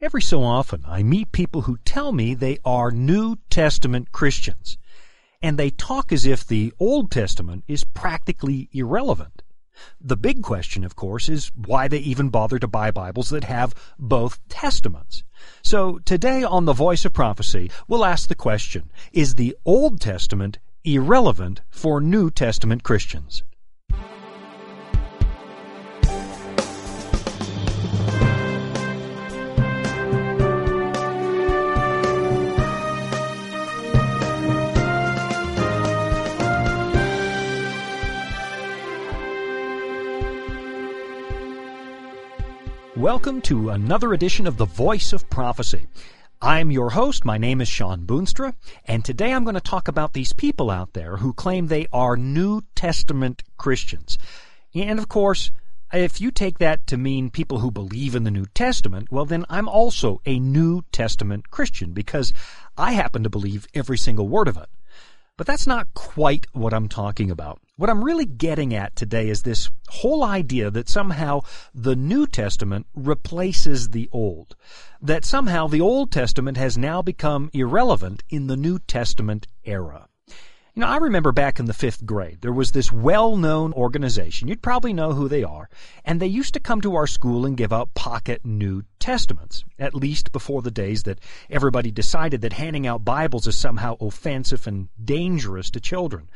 Every so often, I meet people who tell me they are New Testament Christians, and they talk as if the Old Testament is practically irrelevant. The big question, of course, is why they even bother to buy Bibles that have both Testaments. So today on The Voice of Prophecy, we'll ask the question, is the Old Testament irrelevant for New Testament Christians? Welcome to another edition of The Voice of Prophecy. I'm your host, my name is Shawn Boonstra, and today I'm going to talk about these people out there who claim they are New Testament Christians. And of course, if you take that to mean people who believe in the New Testament, well then I'm also a New Testament Christian because I happen to believe every single word of it. But that's not quite what I'm talking about. What I'm really getting at today is this whole idea that somehow the New Testament replaces the Old. That somehow the Old Testament has now become irrelevant in the New Testament era. You know, I remember back in the fifth grade, there was this well-known organization, you'd probably know who they are, and they used to come to our school and give out pocket New Testaments, at least before the days that everybody decided that handing out Bibles is somehow offensive and dangerous to children.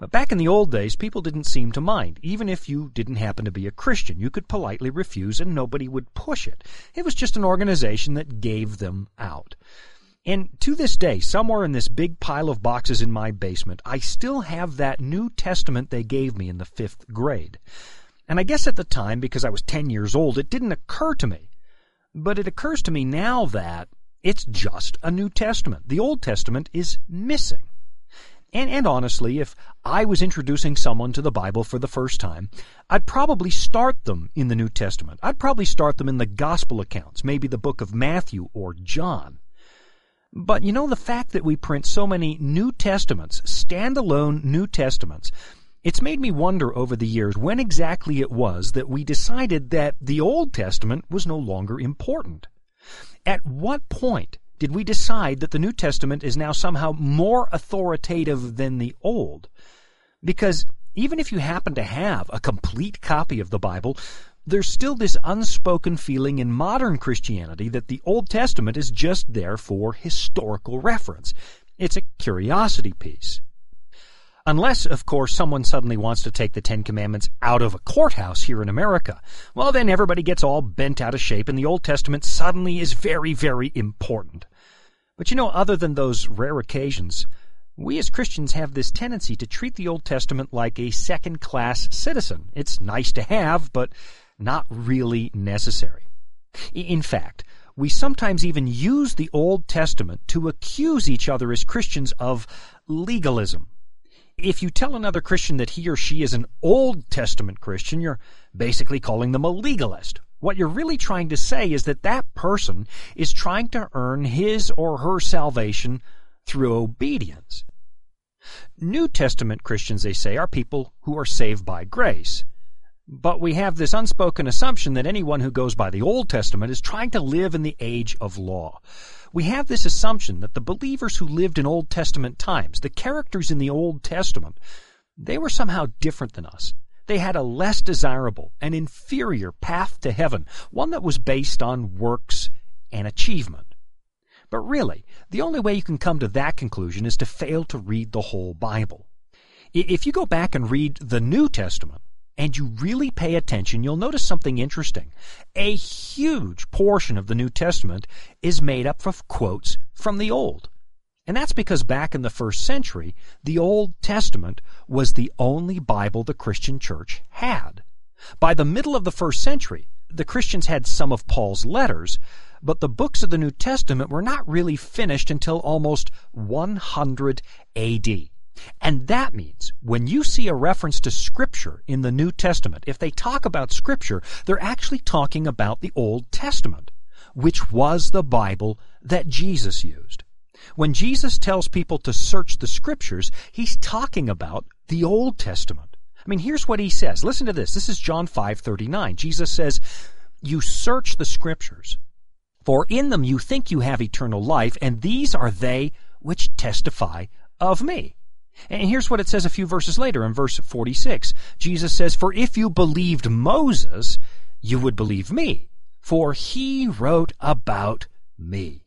But back in the old days, people didn't seem to mind. Even if you didn't happen to be a Christian, you could politely refuse and nobody would push it. It was just an organization that gave them out. And to this day, somewhere in this big pile of boxes in my basement, I still have that New Testament they gave me in the fifth grade. And I guess at the time, because I was 10 years old, it didn't occur to me. But it occurs to me now that it's just a New Testament. The Old Testament is missing. And honestly, if I was introducing someone to the Bible for the first time, I'd probably start them in the New Testament. I'd probably start them in the Gospel accounts, maybe the book of Matthew or John. But you know, the fact that we print so many New Testaments, standalone New Testaments, it's made me wonder over the years when exactly it was that we decided that the Old Testament was no longer important. At what point did we decide that the New Testament is now somehow more authoritative than the Old? Because even if you happen to have a complete copy of the Bible, there's still this unspoken feeling in modern Christianity that the Old Testament is just there for historical reference. It's a curiosity piece. Unless, of course, someone suddenly wants to take the Ten Commandments out of a courthouse here in America. Well, then everybody gets all bent out of shape and the Old Testament suddenly is very, very important. But you know, other than those rare occasions, we as Christians have this tendency to treat the Old Testament like a second-class citizen. It's nice to have, but not really necessary. In fact, we sometimes even use the Old Testament to accuse each other as Christians of legalism. If you tell another Christian that he or she is an Old Testament Christian, you're basically calling them a legalist. What you're really trying to say is that that person is trying to earn his or her salvation through obedience. New Testament Christians, they say, are people who are saved by grace. But we have this unspoken assumption that anyone who goes by the Old Testament is trying to live in the age of law. We have this assumption that the believers who lived in Old Testament times, the characters in the Old Testament, they were somehow different than us. They had a less desirable, an inferior path to heaven, one that was based on works and achievement. But really, the only way you can come to that conclusion is to fail to read the whole Bible. If you go back and read the New Testament, and you really pay attention, you'll notice something interesting. A huge portion of the New Testament is made up of quotes from the Old. And that's because back in the first century, the Old Testament was the only Bible the Christian church had. By the middle of the first century, the Christians had some of Paul's letters, but the books of the New Testament were not really finished until almost 100 A.D. And that means when you see a reference to Scripture in the New Testament, if they talk about Scripture, they're actually talking about the Old Testament, which was the Bible that Jesus used. When Jesus tells people to search the Scriptures, he's talking about the Old Testament. I mean, here's what he says. Listen to this. This is John 5:39. Jesus says, "You search the Scriptures, For in them you think you have eternal life, and these are they which testify of me. And here's what it says a few verses later in verse 46. Jesus says, for if you believed Moses, you would believe me, for he wrote about me.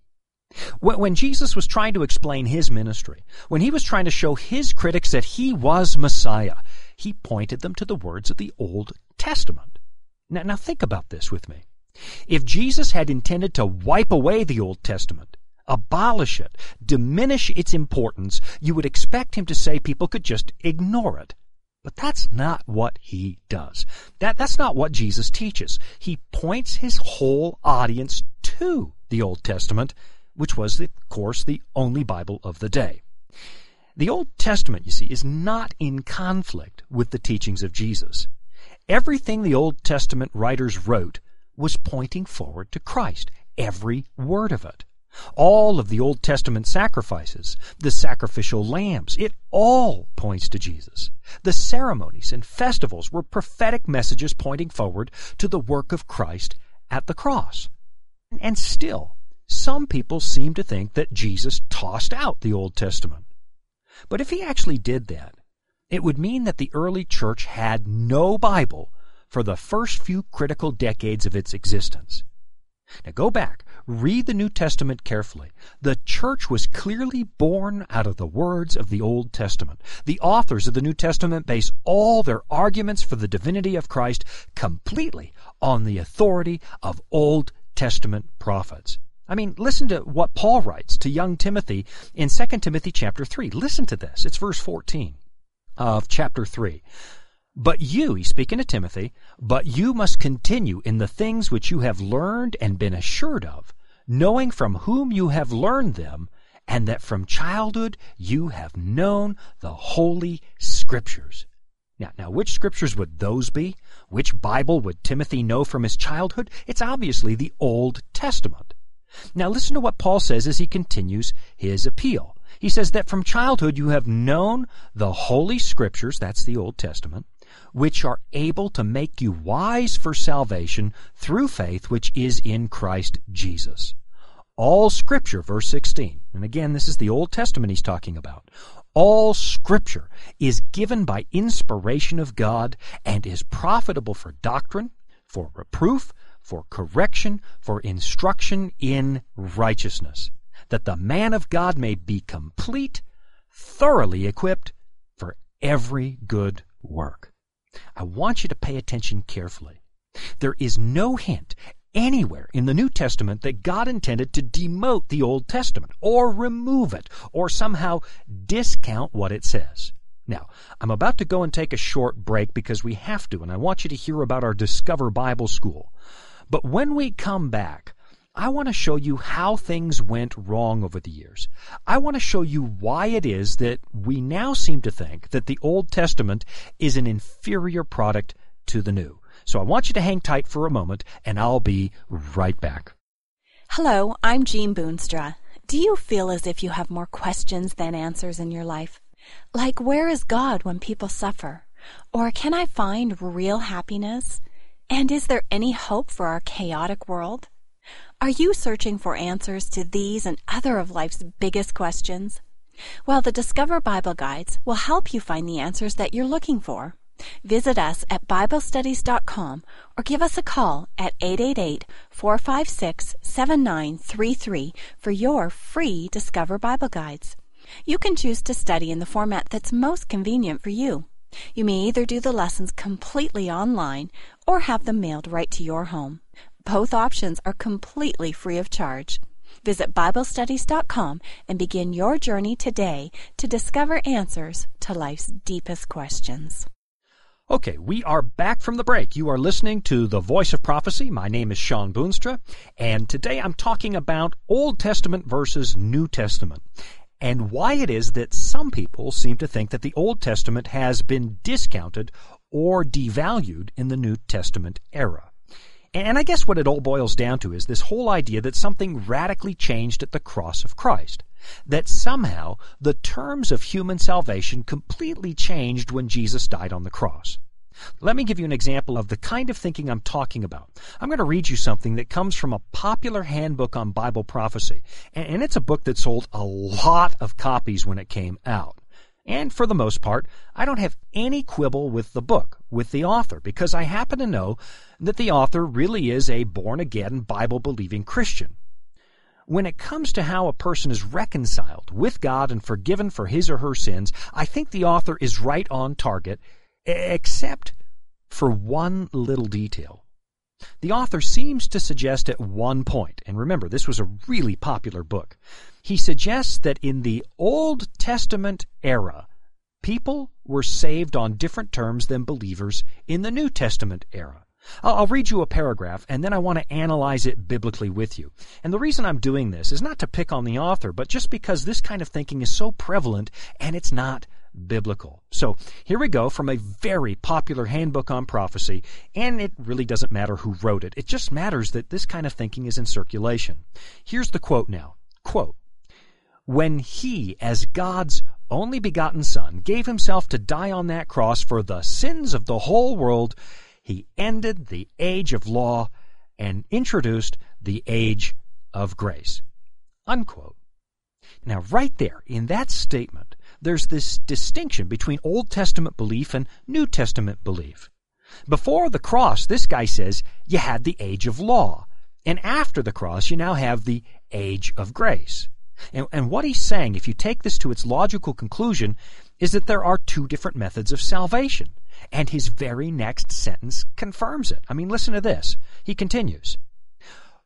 When Jesus was trying to explain his ministry, when he was trying to show his critics that he was Messiah, he pointed them to the words of the Old Testament. Now think about this with me. If Jesus had intended to wipe away the Old Testament, abolish it, diminish its importance, you would expect him to say people could just ignore it. But that's not what he does. That's not what Jesus teaches. He points his whole audience to the Old Testament, which was, of course, the only Bible of the day. The Old Testament, you see, is not in conflict with the teachings of Jesus. Everything the Old Testament writers wrote was pointing forward to Christ, every word of it. All of the Old Testament sacrifices, the sacrificial lambs, it all points to Jesus. The ceremonies and festivals were prophetic messages pointing forward to the work of Christ at the cross. And still, some people seem to think that Jesus tossed out the Old Testament. But if he actually did that, it would mean that the early church had no Bible for the first few critical decades of its existence. Now go back, read the New Testament carefully. The church was clearly born out of the words of the Old Testament. The authors of the New Testament base all their arguments for the divinity of Christ completely on the authority of Old Testament prophets. I mean, listen to what Paul writes to young Timothy in 2 Timothy chapter 3. Listen to this. It's verse 14 of chapter 3. But you, he's speaking to Timothy, but you must continue in the things which you have learned and been assured of, knowing from whom you have learned them, and that from childhood you have known the Holy Scriptures. Now, which Scriptures would those be? Which Bible would Timothy know from his childhood? It's obviously the Old Testament. Now listen to what Paul says as he continues his appeal. He says that from childhood you have known the Holy Scriptures, that's the Old Testament, which are able to make you wise for salvation through faith which is in Christ Jesus. All Scripture, verse 16, and again this is the Old Testament he's talking about, all Scripture is given by inspiration of God and is profitable for doctrine, for reproof, for correction, for instruction in righteousness, that the man of God may be complete, thoroughly equipped for every good work. I want you to pay attention carefully. There is no hint anywhere in the New Testament that God intended to demote the Old Testament or remove it or somehow discount what it says. Now, I'm about to go and take a short break because we have to, and I want you to hear about our Discover Bible School. But when we come back, I want to show you how things went wrong over the years. I want to show you why it is that we now seem to think that the Old Testament is an inferior product to the New. So I want you to hang tight for a moment, and I'll be right back. Hello, I'm Jean Boonstra. Do you feel as if you have more questions than answers in your life? Like, where is God when people suffer? Or can I find real happiness? And is there any hope for our chaotic world? Are you searching for answers to these and other of life's biggest questions? Well, the Discover Bible Guides will help you find the answers that you're looking for. Visit us at BibleStudies.com or give us a call at 888-456-7933 for your free Discover Bible Guides. You can choose to study in the format that's most convenient for you. You may either do the lessons completely online or have them mailed right to your home. Both options are completely free of charge. Visit BibleStudies.com and begin your journey today to discover answers to life's deepest questions. Okay, we are back from the break. You are listening to The Voice of Prophecy. My name is Shawn Boonstra, and today I'm talking about Old Testament versus New Testament, and why it is that some people seem to think that the Old Testament has been discounted or devalued in the New Testament era. And I guess what it all boils down to is this whole idea that something radically changed at the cross of Christ, that somehow the terms of human salvation completely changed when Jesus died on the cross. Let me give you an example of the kind of thinking I'm talking about. I'm going to read you something that comes from a popular handbook on Bible prophecy, and it's a book that sold a lot of copies when it came out. And for the most part, I don't have any quibble with the book, with the author, because I happen to know that the author really is a born-again, Bible-believing Christian. When it comes to how a person is reconciled with God and forgiven for his or her sins, I think the author is right on target, except for one little detail. The author seems to suggest at one point, and remember, this was a really popular book, he suggests that in the Old Testament era, people were saved on different terms than believers in the New Testament era. I'll read you a paragraph, and then I want to analyze it biblically with you. And the reason I'm doing this is not to pick on the author, but just because this kind of thinking is so prevalent, and it's not biblical. So here we go from a very popular handbook on prophecy, and it really doesn't matter who wrote it. It just matters that this kind of thinking is in circulation. Here's the quote now. Quote, "When he, as God's only begotten Son, gave himself to die on that cross for the sins of the whole world, he ended the age of law and introduced the age of grace." Unquote. Now, right there, in that statement, there's this distinction between Old Testament belief and New Testament belief. Before the cross, this guy says, you had the age of law. And after the cross, you now have the age of grace. And what he's saying, if you take this to its logical conclusion, is that there are two different methods of salvation. And his very next sentence confirms it. I mean, listen to this. He continues,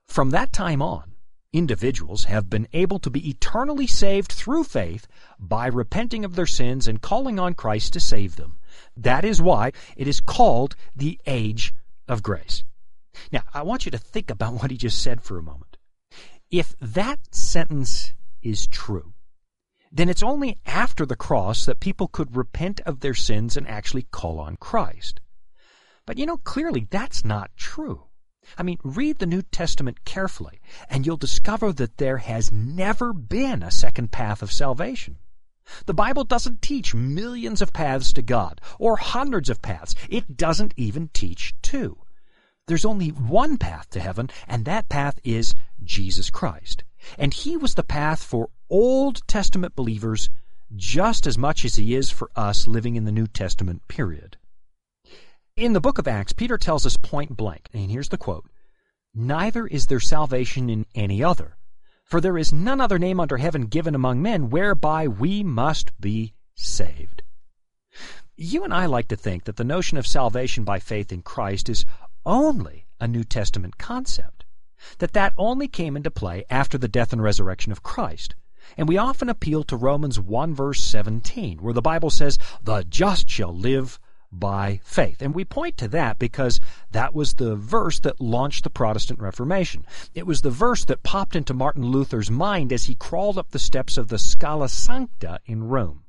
"From that time on, individuals have been able to be eternally saved through faith by repenting of their sins and calling on Christ to save them. That is why it is called the age of grace." Now, I want you to think about what he just said for a moment. If that sentence is true, then it's only after the cross that people could repent of their sins and actually call on Christ. But you know, clearly that's not true. I mean, read the New Testament carefully, and you'll discover that there has never been a second path of salvation. The Bible doesn't teach millions of paths to God, or hundreds of paths. It doesn't even teach two. There's only one path to heaven, and that path is Jesus Christ. And he was the path for Old Testament believers just as much as he is for us living in the New Testament period. In the book of Acts, Peter tells us point blank, and here's the quote, "Neither is there salvation in any other, for there is none other name under heaven given among men whereby we must be saved." You and I like to think that the notion of salvation by faith in Christ is only a New Testament concept, that only came into play after the death and resurrection of Christ. And we often appeal to Romans 1 verse 17, where the Bible says, "The just shall live by faith." And we point to that because that was the verse that launched the Protestant Reformation. It was the verse that popped into Martin Luther's mind as he crawled up the steps of the Scala Sancta in Rome.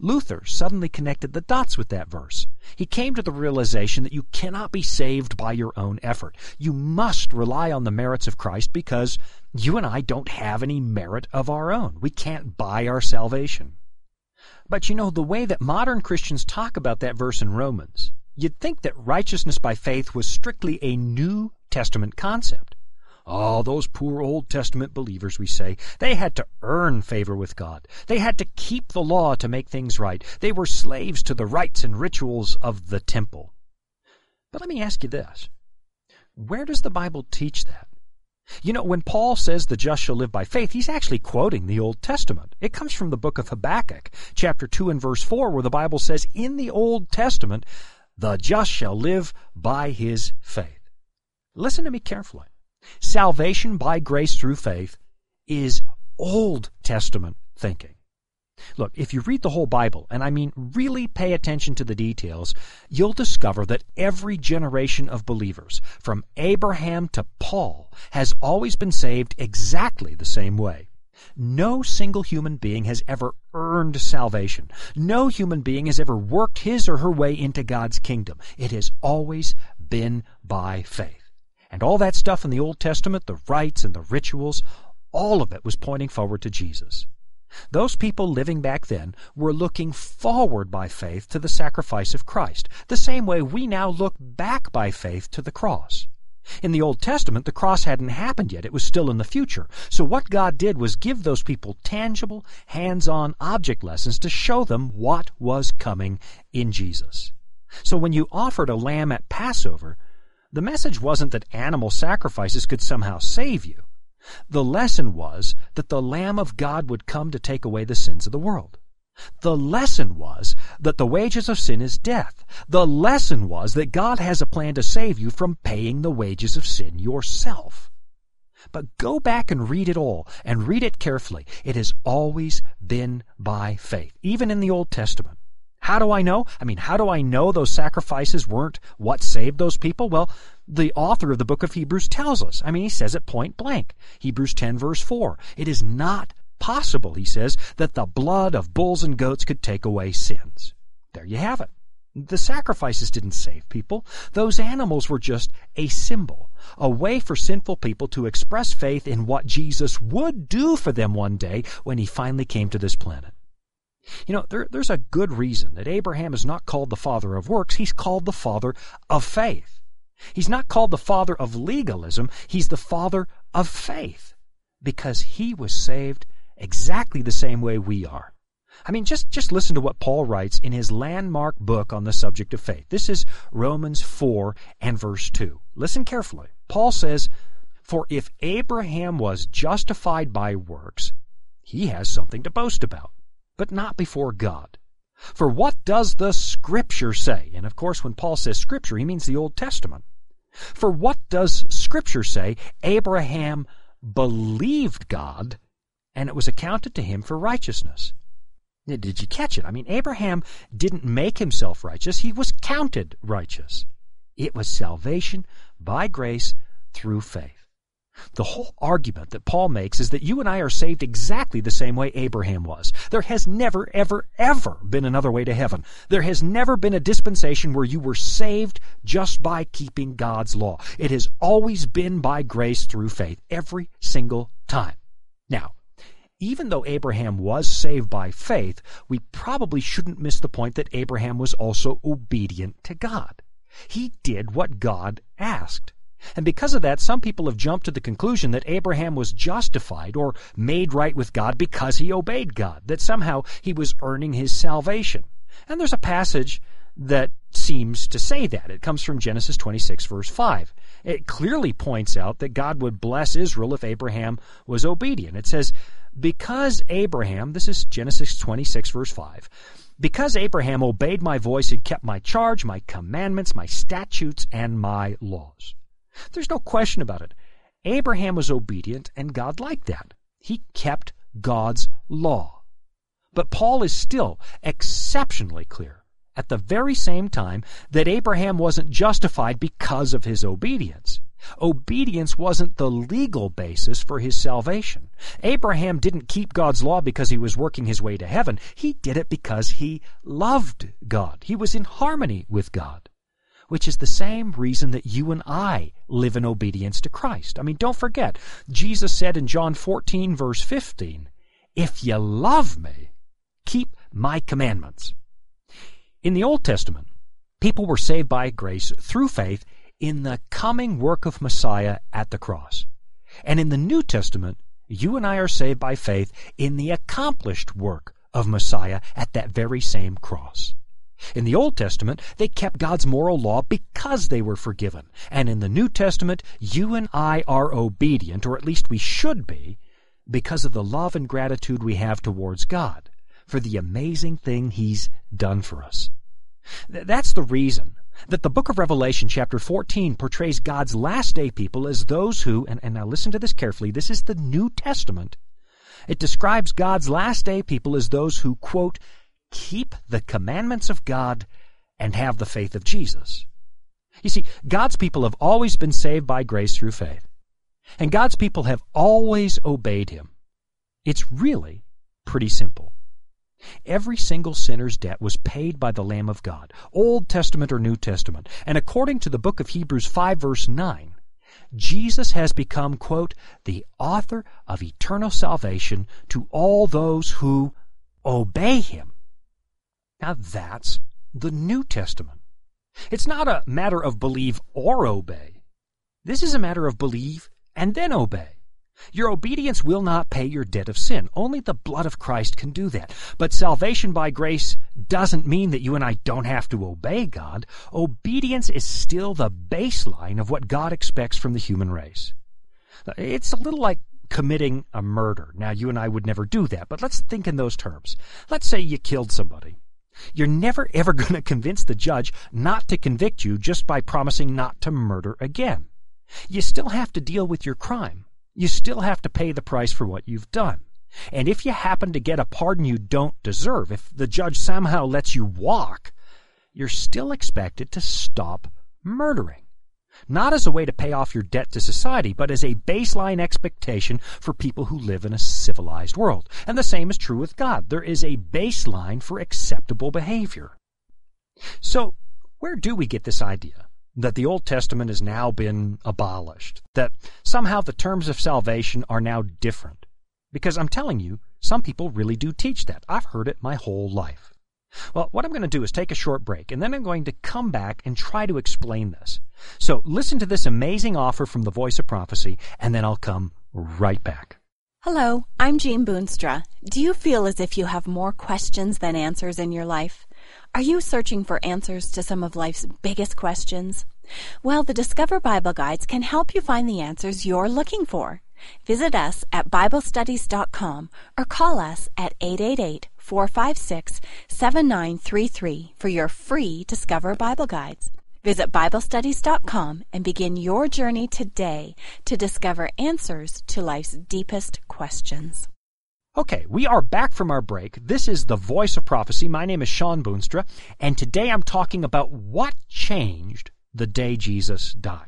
Luther suddenly connected the dots with that verse. He came to the realization that you cannot be saved by your own effort. You must rely on the merits of Christ because you and I don't have any merit of our own. We can't buy our salvation. But you know, the way that modern Christians talk about that verse in Romans, you'd think that righteousness by faith was strictly a New Testament concept. Oh, those poor Old Testament believers, we say, they had to earn favor with God. They had to keep the law to make things right. They were slaves to the rites and rituals of the temple. But let me ask you this. Where does the Bible teach that? You know, when Paul says the just shall live by faith, he's actually quoting the Old Testament. It comes from the book of Habakkuk, chapter 2 and verse 4, where the Bible says, in the Old Testament, the just shall live by his faith. Listen to me carefully. Salvation by grace through faith is Old Testament thinking. Look, if you read the whole Bible, and I mean really pay attention to the details, you'll discover that every generation of believers, from Abraham to Paul, has always been saved exactly the same way. No single human being has ever earned salvation. No human being has ever worked his or her way into God's kingdom. It has always been by faith. And all that stuff in the Old Testament, the rites and the rituals, all of it was pointing forward to Jesus. Those people living back then were looking forward by faith to the sacrifice of Christ, the same way we now look back by faith to the cross. In the Old Testament, the cross hadn't happened yet. It was still in the future. So what God did was give those people tangible, hands-on object lessons to show them what was coming in Jesus. So when you offered a lamb at Passover, the message wasn't that animal sacrifices could somehow save you. The lesson was that the Lamb of God would come to take away the sins of the world. The lesson was that the wages of sin is death. The lesson was that God has a plan to save you from paying the wages of sin yourself. But go back and read it all, and read it carefully. It has always been by faith, even in the Old Testament. How do I know? How do I know those sacrifices weren't what saved those people? Well, the author of the book of Hebrews tells us. He says it point blank. Hebrews 10, verse 4. It is not possible, he says, that the blood of bulls and goats could take away sins. There you have it. The sacrifices didn't save people. Those animals were just a symbol, a way for sinful people to express faith in what Jesus would do for them one day when he finally came to this planet. There's a good reason that Abraham is not called the father of works. He's called the father of faith. He's not called the father of legalism. He's the father of faith because he was saved exactly the same way we are. Just listen to what Paul writes in his landmark book on the subject of faith. This is Romans 4 and verse 2. Listen carefully. Paul says, "For if Abraham was justified by works, he has something to boast about, but not before God. For what does the Scripture say?" And of course, when Paul says Scripture, he means the Old Testament. "For what does Scripture say? Abraham believed God, and it was accounted to him for righteousness." Did you catch it? Abraham didn't make himself righteous. He was counted righteous. It was salvation by grace through faith. The whole argument that Paul makes is that you and I are saved exactly the same way Abraham was. There has never, ever, ever been another way to heaven. There has never been a dispensation where you were saved just by keeping God's law. It has always been by grace through faith, every single time. Now, even though Abraham was saved by faith, we probably shouldn't miss the point that Abraham was also obedient to God. He did what God asked. And because of that, some people have jumped to the conclusion that Abraham was justified or made right with God because he obeyed God, that somehow he was earning his salvation. And there's a passage that seems to say that. It comes from Genesis 26, verse 5. It clearly points out that God would bless Israel if Abraham was obedient. It says, "Because Abraham," this is Genesis 26, verse 5, "because Abraham obeyed my voice and kept my charge, my commandments, my statutes, and my laws." There's no question about it. Abraham was obedient, and God liked that. He kept God's law. But Paul is still exceptionally clear at the very same time that Abraham wasn't justified because of his obedience. Obedience wasn't the legal basis for his salvation. Abraham didn't keep God's law because he was working his way to heaven. He did it because he loved God. He was in harmony with God, which is the same reason that you and I live in obedience to Christ. Don't forget, Jesus said in John 14, verse 15, "If you love me, keep my commandments." In the Old Testament, people were saved by grace through faith in the coming work of Messiah at the cross. And in the New Testament, you and I are saved by faith in the accomplished work of Messiah at that very same cross. In the Old Testament, they kept God's moral law because they were forgiven. And in the New Testament, you and I are obedient, or at least we should be, because of the love and gratitude we have towards God for the amazing thing He's done for us. That's the reason that the book of Revelation, chapter 14, portrays God's last day people as those who, and now listen to this carefully, this is the New Testament. It describes God's last day people as those who, quote, "keep the commandments of God and have the faith of Jesus." You see, God's people have always been saved by grace through faith, and God's people have always obeyed Him. It's really pretty simple. Every single sinner's debt was paid by the Lamb of God, Old Testament or New Testament, and according to the book of Hebrews 5, verse 9, Jesus has become, quote, the author of eternal salvation to all those who obey him. Now that's the New Testament. It's not a matter of believe or obey. This is a matter of believe and then obey. Your obedience will not pay your debt of sin. Only the blood of Christ can do that. But salvation by grace doesn't mean that you and I don't have to obey God. Obedience is still the baseline of what God expects from the human race. It's a little like committing a murder. Now, you and I would never do that, but let's think in those terms. Let's say you killed somebody. You're never, ever going to convince the judge not to convict you just by promising not to murder again. You still have to deal with your crime. You still have to pay the price for what you've done. And if you happen to get a pardon you don't deserve, if the judge somehow lets you walk, you're still expected to stop murdering. Not as a way to pay off your debt to society, but as a baseline expectation for people who live in a civilized world. And the same is true with God. There is a baseline for acceptable behavior. So, where do we get this idea that the Old Testament has now been abolished, that somehow the terms of salvation are now different? Because I'm telling you, some people really do teach that. I've heard it my whole life. Well, what I'm going to do is take a short break, and then I'm going to come back and try to explain this. So listen to this amazing offer from The Voice of Prophecy, and then I'll come right back. Hello, I'm Shawn Boonstra. Do you feel as if you have more questions than answers in your life? Are you searching for answers to some of life's biggest questions? Well, the Discover Bible Guides can help you find the answers you're looking for. Visit us at BibleStudies.com or call us at 888-456-7933 for your free Discover Bible Guides. Visit BibleStudies.com and begin your journey today to discover answers to life's deepest questions. Okay, we are back from our break. This is The Voice of Prophecy. My name is Shawn Boonstra, and today I'm talking about what changed the day Jesus died.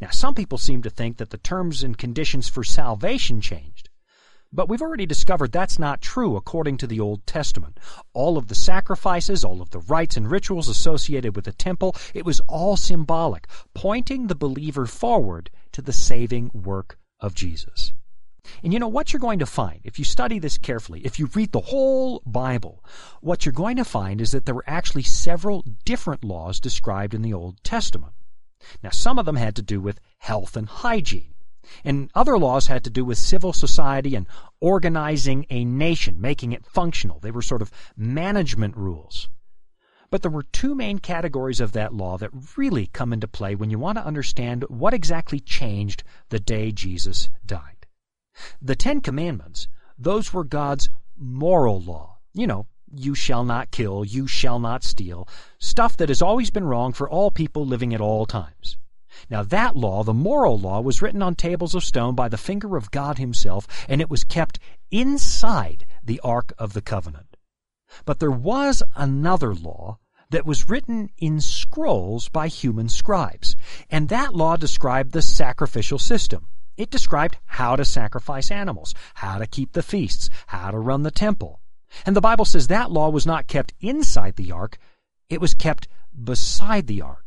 Now, some people seem to think that the terms and conditions for salvation changed, but we've already discovered that's not true according to the Old Testament. All of the sacrifices, all of the rites and rituals associated with the temple, it was all symbolic, pointing the believer forward to the saving work of Jesus. And you know what you're going to find, if you study this carefully, if you read the whole Bible, what you're going to find is that there were actually several different laws described in the Old Testament. Now, some of them had to do with health and hygiene, and other laws had to do with civil society and organizing a nation, making it functional. They were sort of management rules. But there were two main categories of that law that really come into play when you want to understand what exactly changed the day Jesus died. The Ten Commandments, those were God's moral law. You know, you shall not kill, you shall not steal, stuff that has always been wrong for all people living at all times. Now that law, the moral law, was written on tables of stone by the finger of God himself, and it was kept inside the Ark of the Covenant. But there was another law that was written in scrolls by human scribes, and that law described the sacrificial system. It described how to sacrifice animals, how to keep the feasts, how to run the temple. And the Bible says that law was not kept inside the ark, it was kept beside the ark.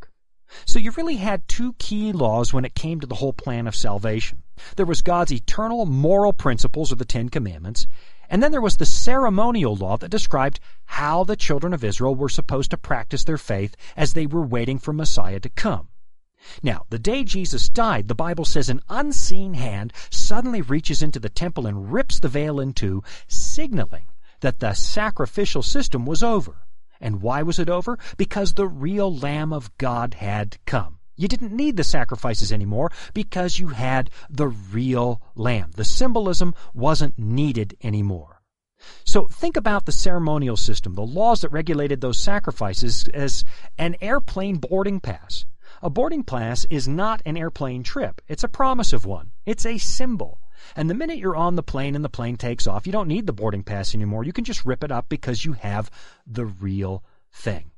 So you really had two key laws when it came to the whole plan of salvation. There was God's eternal moral principles, or the Ten Commandments, and then there was the ceremonial law that described how the children of Israel were supposed to practice their faith as they were waiting for Messiah to come. Now, the day Jesus died, the Bible says an unseen hand suddenly reaches into the temple and rips the veil in two, signaling that the sacrificial system was over. And why was it over? Because the real Lamb of God had come. You didn't need the sacrifices anymore because you had the real Lamb. The symbolism wasn't needed anymore. So think about the ceremonial system, the laws that regulated those sacrifices, as an airplane boarding pass. A boarding pass is not an airplane trip. It's a promise of one. It's a symbol. And the minute you're on the plane and the plane takes off, you don't need the boarding pass anymore. You can just rip it up because you have the real thing.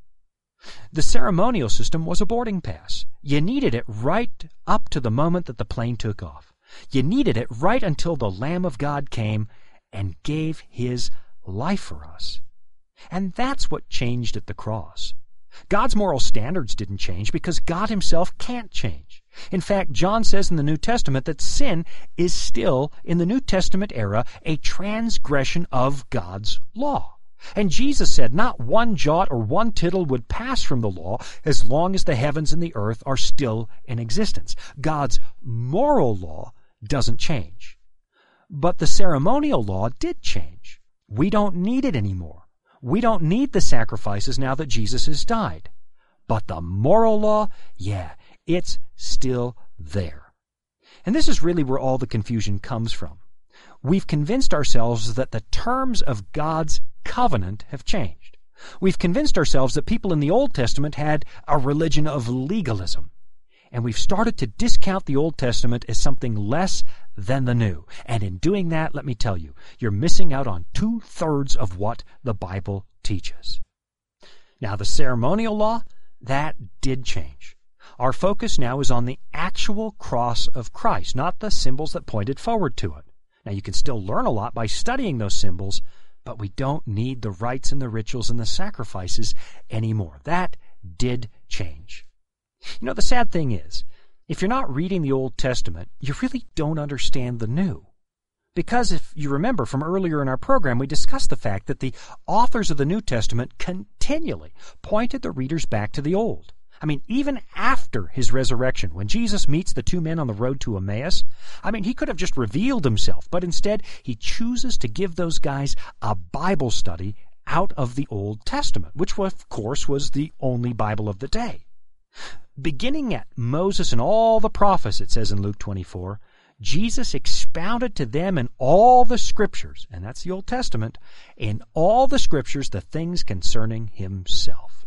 The ceremonial system was a boarding pass. You needed it right up to the moment that the plane took off. You needed it right until the Lamb of God came and gave his life for us. And that's what changed at the cross. God's moral standards didn't change because God himself can't change. In fact, John says in the New Testament that sin is still, in the New Testament era, a transgression of God's law. And Jesus said not one jot or one tittle would pass from the law as long as the heavens and the earth are still in existence. God's moral law doesn't change. But the ceremonial law did change. We don't need it anymore. We don't need the sacrifices now that Jesus has died. But the moral law, yeah, it's still there. And this is really where all the confusion comes from. We've convinced ourselves that the terms of God's covenant have changed. We've convinced ourselves that people in the Old Testament had a religion of legalism. And we've started to discount the Old Testament as something less than the New. And in doing that, let me tell you, you're missing out on 2/3 of what the Bible teaches. Now, the ceremonial law, that did change. Our focus now is on the actual cross of Christ, not the symbols that pointed forward to it. Now, you can still learn a lot by studying those symbols, but we don't need the rites and the rituals and the sacrifices anymore. That did change. You know, the sad thing is, if you're not reading the Old Testament, you really don't understand the New. Because if you remember from earlier in our program, we discussed the fact that the authors of the New Testament continually pointed the readers back to the Old. I mean, even after his resurrection, when Jesus meets the two men on the road to Emmaus, I mean, he could have just revealed himself, but instead he chooses to give those guys a Bible study out of the Old Testament, which of course was the only Bible of the day. Beginning at Moses and all the prophets, it says in Luke 24, Jesus expounded to them in all the Scriptures, and that's the Old Testament, in all the Scriptures the things concerning himself.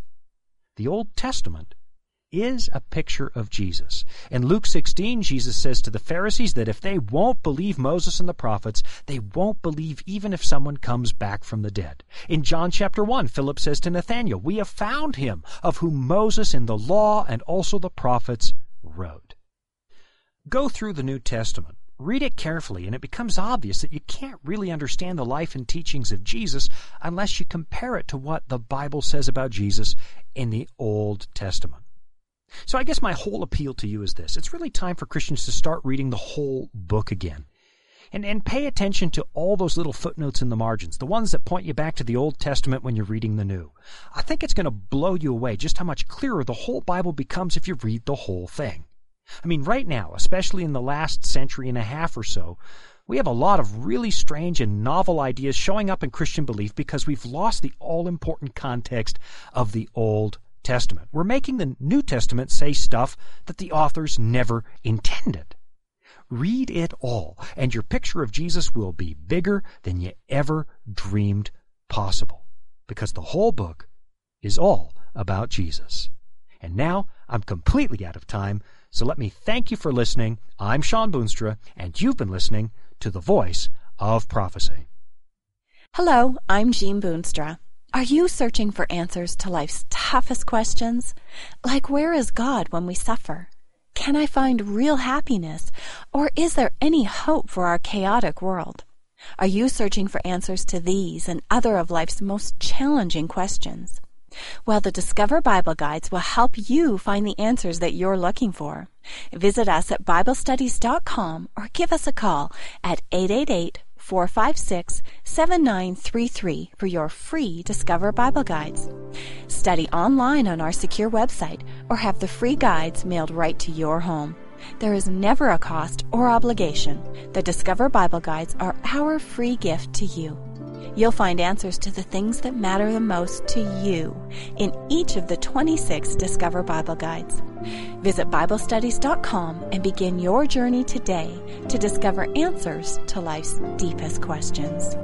The Old Testament is a picture of Jesus. In Luke 16, Jesus says to the Pharisees that if they won't believe Moses and the prophets, they won't believe even if someone comes back from the dead. In John chapter 1, Philip says to Nathanael, "We have found him of whom Moses in the law and also the prophets wrote." Go through the New Testament, read it carefully, and it becomes obvious that you can't really understand the life and teachings of Jesus unless you compare it to what the Bible says about Jesus in the Old Testament. So I guess my whole appeal to you is this. It's really time for Christians to start reading the whole book again. And pay attention to all those little footnotes in the margins, the ones that point you back to the Old Testament when you're reading the New. I think it's going to blow you away just how much clearer the whole Bible becomes if you read the whole thing. I mean, right now, especially in the last century and a half or so, we have a lot of really strange and novel ideas showing up in Christian belief because we've lost the all-important context of the Old Testament. We're making the New Testament say stuff that the authors never intended. Read it all, and your picture of Jesus will be bigger than you ever dreamed possible, because the whole book is all about Jesus. And now I'm completely out of time, so let me thank you for listening. I'm Shawn Boonstra, and you've been listening to The Voice of Prophecy. Hello, I'm Jean Boonstra. Are you searching for answers to life's toughest questions? Like, where is God when we suffer? Can I find real happiness? Or is there any hope for our chaotic world? Are you searching for answers to these and other of life's most challenging questions? Well, the Discover Bible Guides will help you find the answers that you're looking for. Visit us at BibleStudies.com or give us a call at 888-456-7933 for your free Discover Bible Guides. Study online on our secure website or have the free guides mailed right to your home. There is never a cost or obligation. The Discover Bible Guides are our free gift to you. You'll find answers to the things that matter the most to you in each of the 26 Discover Bible Guides. Visit BibleStudies.com and begin your journey today to discover answers to life's deepest questions.